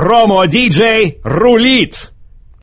Промо-диджей рулит!